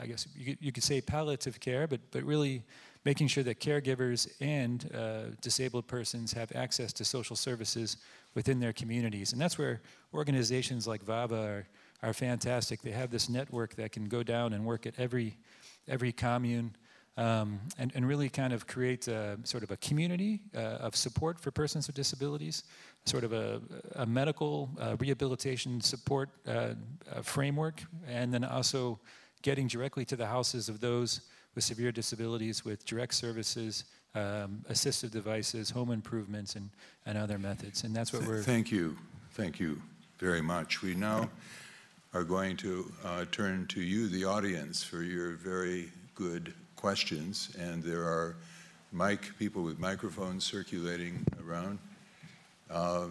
I guess you could say palliative care, but really making sure that caregivers and disabled persons have access to social services within their communities. And that's where organizations like VAVA are fantastic. They have this network that can go down and work at every commune and really kind of create sort of a community of support for persons with disabilities, sort of a medical rehabilitation support framework, and then also getting directly to the houses of those with severe disabilities with direct services, assistive devices, home improvements, and other methods. And that's what we're... Thank you very much. We now are going to turn to you, the audience, for your very good questions. And there are people with microphones circulating around.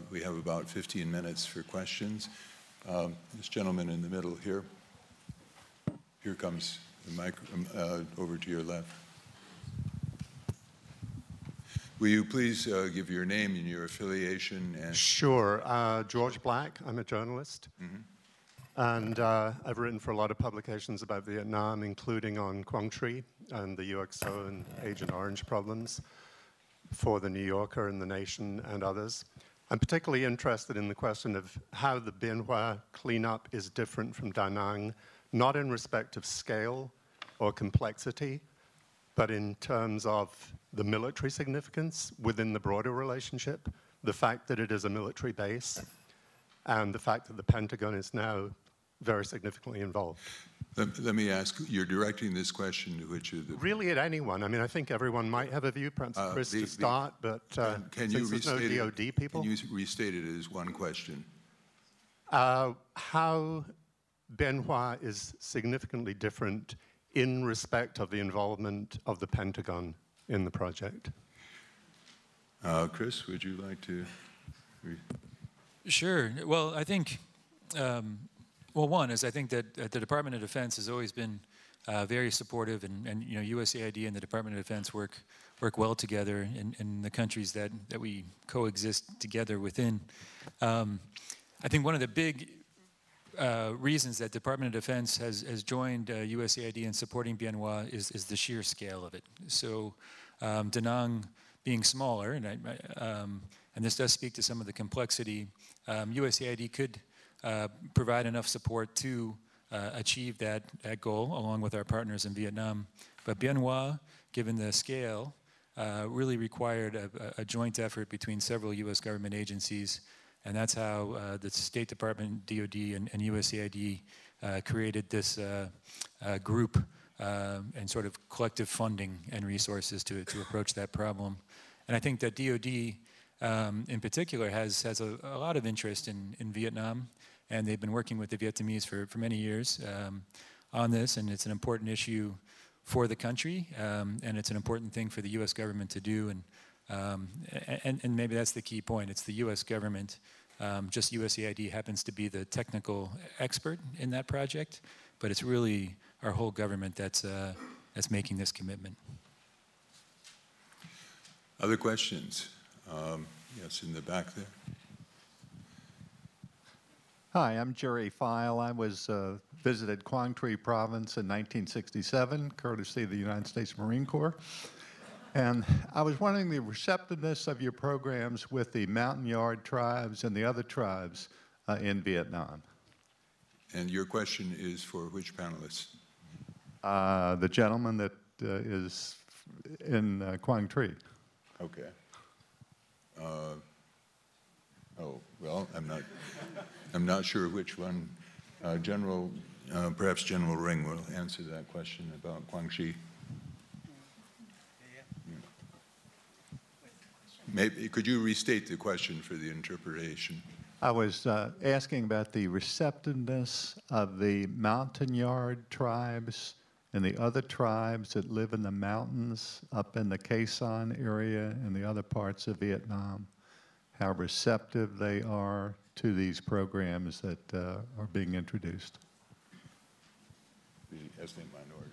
We have about 15 minutes for questions. This gentleman in the middle here. Here comes the mic over to your left. Will you please give your name and your affiliation? And sure. George Black. I'm a journalist. Mm-hmm. And I've written for a lot of publications about Vietnam, including on Quang Tri and the UXO and Agent Orange problems for The New Yorker and The Nation and others. I'm particularly interested in the question of how the Biên Hòa cleanup is different from Da Nang, not in respect of scale or complexity, but in terms of the military significance within the broader relationship, the fact that it is a military base, and the fact that the Pentagon is now very significantly involved. Let me ask, you're directing this question to which of the... Really at anyone. I mean, I think everyone might have a view, perhaps Chris to start, but since there's no DOD people... Can you restate it as one question? How Biên Hòa is significantly different in respect of the involvement of the Pentagon in the project. Chris, would you like to... Sure. Well, I think... Well, one is I think that the Department of Defense has always been very supportive, and you know, USAID and the Department of Defense work well together in the countries that we coexist together within. I think one of the big reasons that Department of Defense has joined USAID in supporting Biên Hòa is the sheer scale of it. So Da Nang being smaller, and this does speak to some of the complexity, USAID could provide enough support to achieve that goal along with our partners in Vietnam. But Biên Hòa, given the scale, really required a joint effort between several U.S. government agencies, and that's how the State Department, DOD, and USAID created this group and sort of collective funding and resources to approach that problem. And I think that DOD in particular has a lot of interest in Vietnam. And they've been working with the Vietnamese for many years on this, and it's an important issue for the country, and it's an important thing for the U.S. government to do, and maybe that's the key point. It's the U.S. government, just USAID happens to be the technical expert in that project, but it's really our whole government that's making this commitment. Other questions? Yes, in the back there. Hi, I'm Jerry File. I visited Quang Tri Province in 1967, courtesy of the United States Marine Corps. And I was wondering the receptiveness of your programs with the mountain yard tribes and the other tribes in Vietnam. And your question is for which panelists? The gentleman that is in Quang Tri. Okay. Oh, well, I'm not sure which one. Perhaps General Ring will answer that question about Quang Tri. Maybe could you restate the question for the interpretation? I was asking about the receptiveness of the mountain yard tribes and the other tribes that live in the mountains up in the Khe Sanh area and the other parts of Vietnam, how receptive they are to these programs that are being introduced. The ethnic minorities.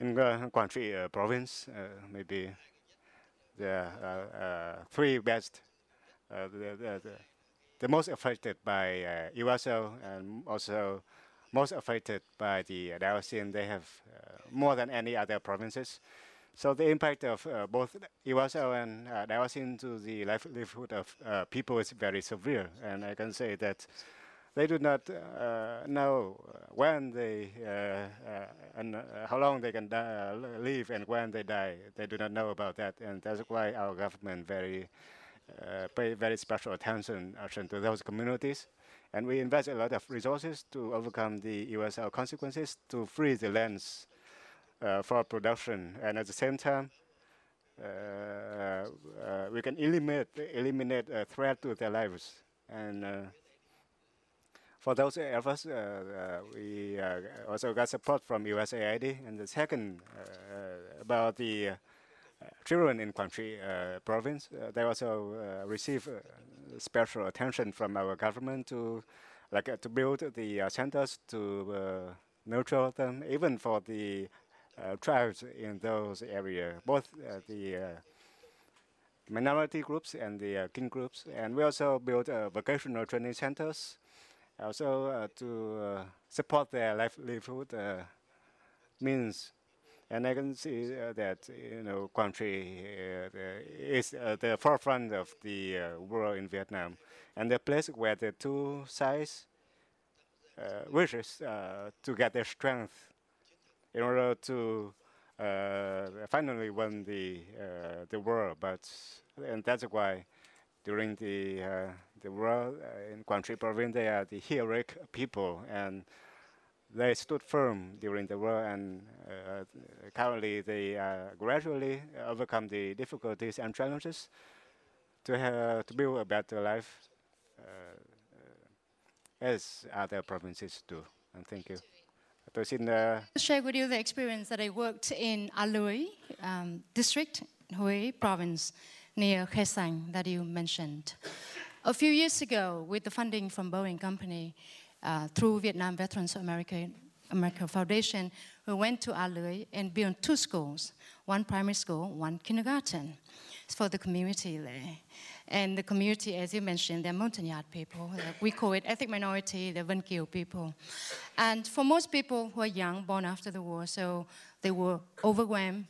In Quang Tri province, maybe there are three best, the most affected by USO and also most affected by the Laotian. They have more than any other provinces. So the impact of both USO and Laotian to the livelihood of people is very severe. And I can say that they do not know when they, and how long they can live and when they die. They do not know about that. And that's why our government pay very special attention to those communities. And we invest a lot of resources to overcome the USL consequences to free the lands for production. And at the same time, we can eliminate a threat to their lives. And for those efforts, we also got support from USAID. And the second, about the children in Quảng Trị province, they also receive special attention from our government to build the centers to nurture them, even for the tribes in those areas, both the minority groups and the kin groups. And we also built vocational training centers also to support their livelihood means. And I can see that, you know, Quảng Trị is the forefront of the war in Vietnam, and the place where the two sides wishes to get their strength in order to finally win the war. And that's why during the war in Quảng Trị province, they are the heroic people, and they stood firm during the war, and currently they gradually overcome the difficulties and challenges to build a better life, as other provinces do. And thank you. Tôi xin share with you the experience that I worked in A Luoi district, Hui province, near Khe Sanh, that you mentioned. A few years ago, with the funding from Boeing Company, through Vietnam Veterans of America Foundation, we went to A Luoi and built two schools, one primary school, one kindergarten. It's for the community there. And the community, as you mentioned, they're Montagnard people. We call it ethnic minority, the Vân Kiều people. And for most people who are young, born after the war, so they were overwhelmingly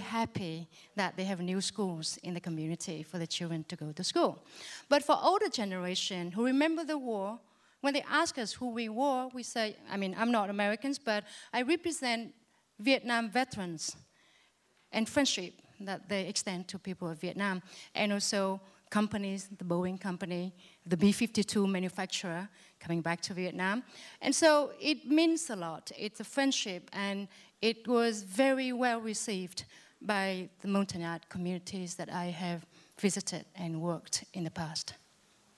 happy that they have new schools in the community for the children to go to school. But for older generation who remember the war, when they ask us who we were, we say, I mean, I'm not Americans, but I represent Vietnam veterans and friendship that they extend to people of Vietnam, and also companies, the Boeing Company, the B-52 manufacturer coming back to Vietnam. And so it means a lot. It's a friendship, and it was very well received by the Montagnard communities that I have visited and worked in the past.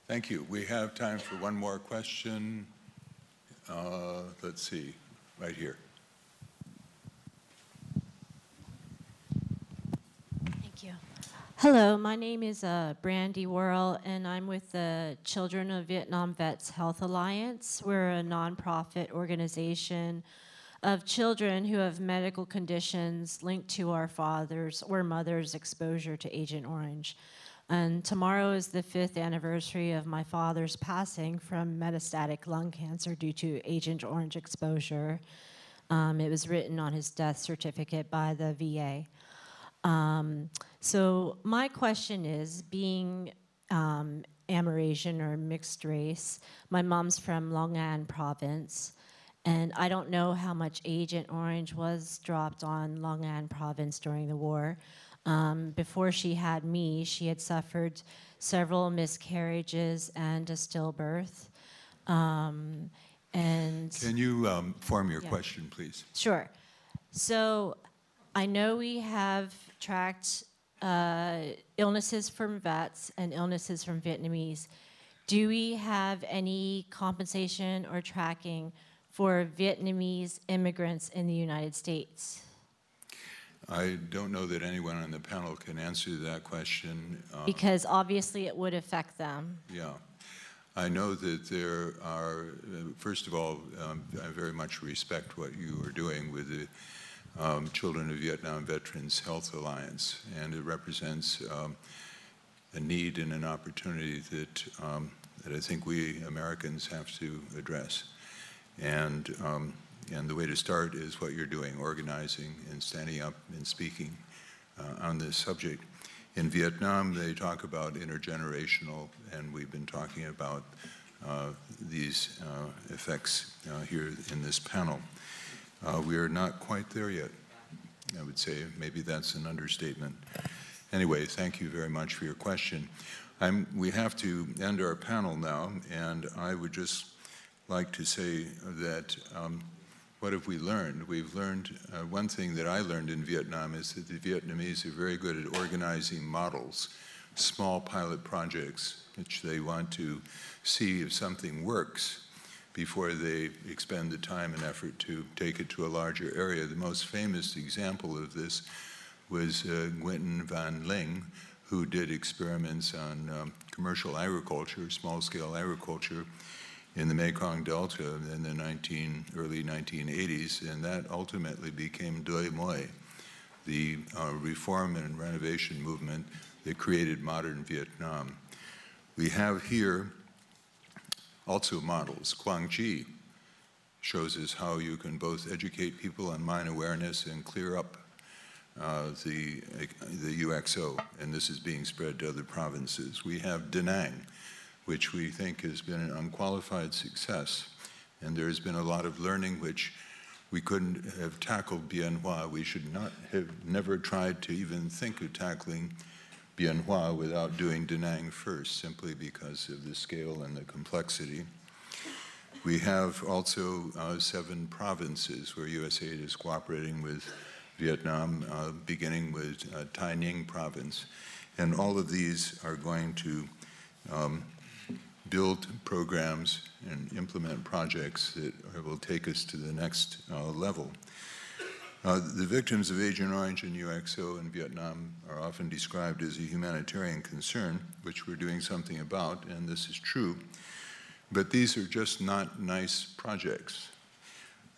Thank you. We have time for one more question. Let's see, right here. Hello, my name is Brandy Worrell, and I'm with the Children of Vietnam Vets Health Alliance. We're a nonprofit organization of children who have medical conditions linked to our father's or mother's exposure to Agent Orange. And tomorrow is the 5th anniversary of my father's passing from metastatic lung cancer due to Agent Orange exposure. It was written on his death certificate by the VA. So my question is, being Amerasian or mixed race, my mom's from Long An province, and I don't know how much Agent Orange was dropped on Long An province during the war. Before she had me, she had suffered several miscarriages and a stillbirth. Can you form your question, please? Sure. So I know we have tracked illnesses from vets and illnesses from Vietnamese. Do we have any compensation or tracking for Vietnamese immigrants in the United States? I don't know that anyone on the panel can answer that question. Because obviously it would affect them. Yeah. I know that there are, first of all, I very much respect what you are doing with the Children of Vietnam Veterans Health Alliance, and it represents a need and an opportunity that, that I think we Americans have to address. And the way to start is what you're doing, organizing and standing up and speaking on this subject. In Vietnam, they talk about intergenerational, and we've been talking about these effects here in this panel. We are not quite there yet, I would say. Maybe that's an understatement. Anyway, thank you very much for your question. We have to end our panel now, and I would just like to say that what have we learned? We've learned, one thing that I learned in Vietnam is that the Vietnamese are very good at organizing models, small pilot projects, which they want to see if something works before they expend the time and effort to take it to a larger area. The most famous example of this was Nguyen Van Rinh, who did experiments on commercial agriculture, small-scale agriculture, in the Mekong Delta in the early 1980s, and that ultimately became Doi Moi, the reform and renovation movement that created modern Vietnam. We have here also models. Quang Chi shows us how you can both educate people on mine awareness and clear up the UXO, and this is being spread to other provinces. We have Da Nang, which we think has been an unqualified success, and there has been a lot of learning which we couldn't have tackled Bien Hoa. We should not have never tried to even think of tackling Bien Hoa without doing Da Nang first, simply because of the scale and the complexity. We have also 7 provinces where USAID is cooperating with Vietnam, beginning with Tai Ninh province, and all of these are going to build programs and implement projects that will take us to the next level. The victims of Agent Orange and UXO in Vietnam are often described as a humanitarian concern, which we're doing something about, and this is true, but these are just not nice projects.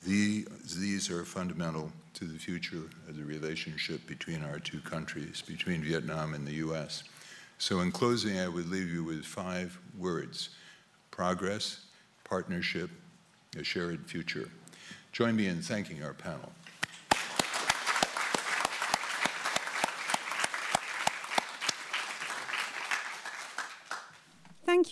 These are fundamental to the future of the relationship between our two countries, between Vietnam and the U.S. So in closing, I would leave you with 5 words: progress, partnership, a shared future. Join me in thanking our panel. Thank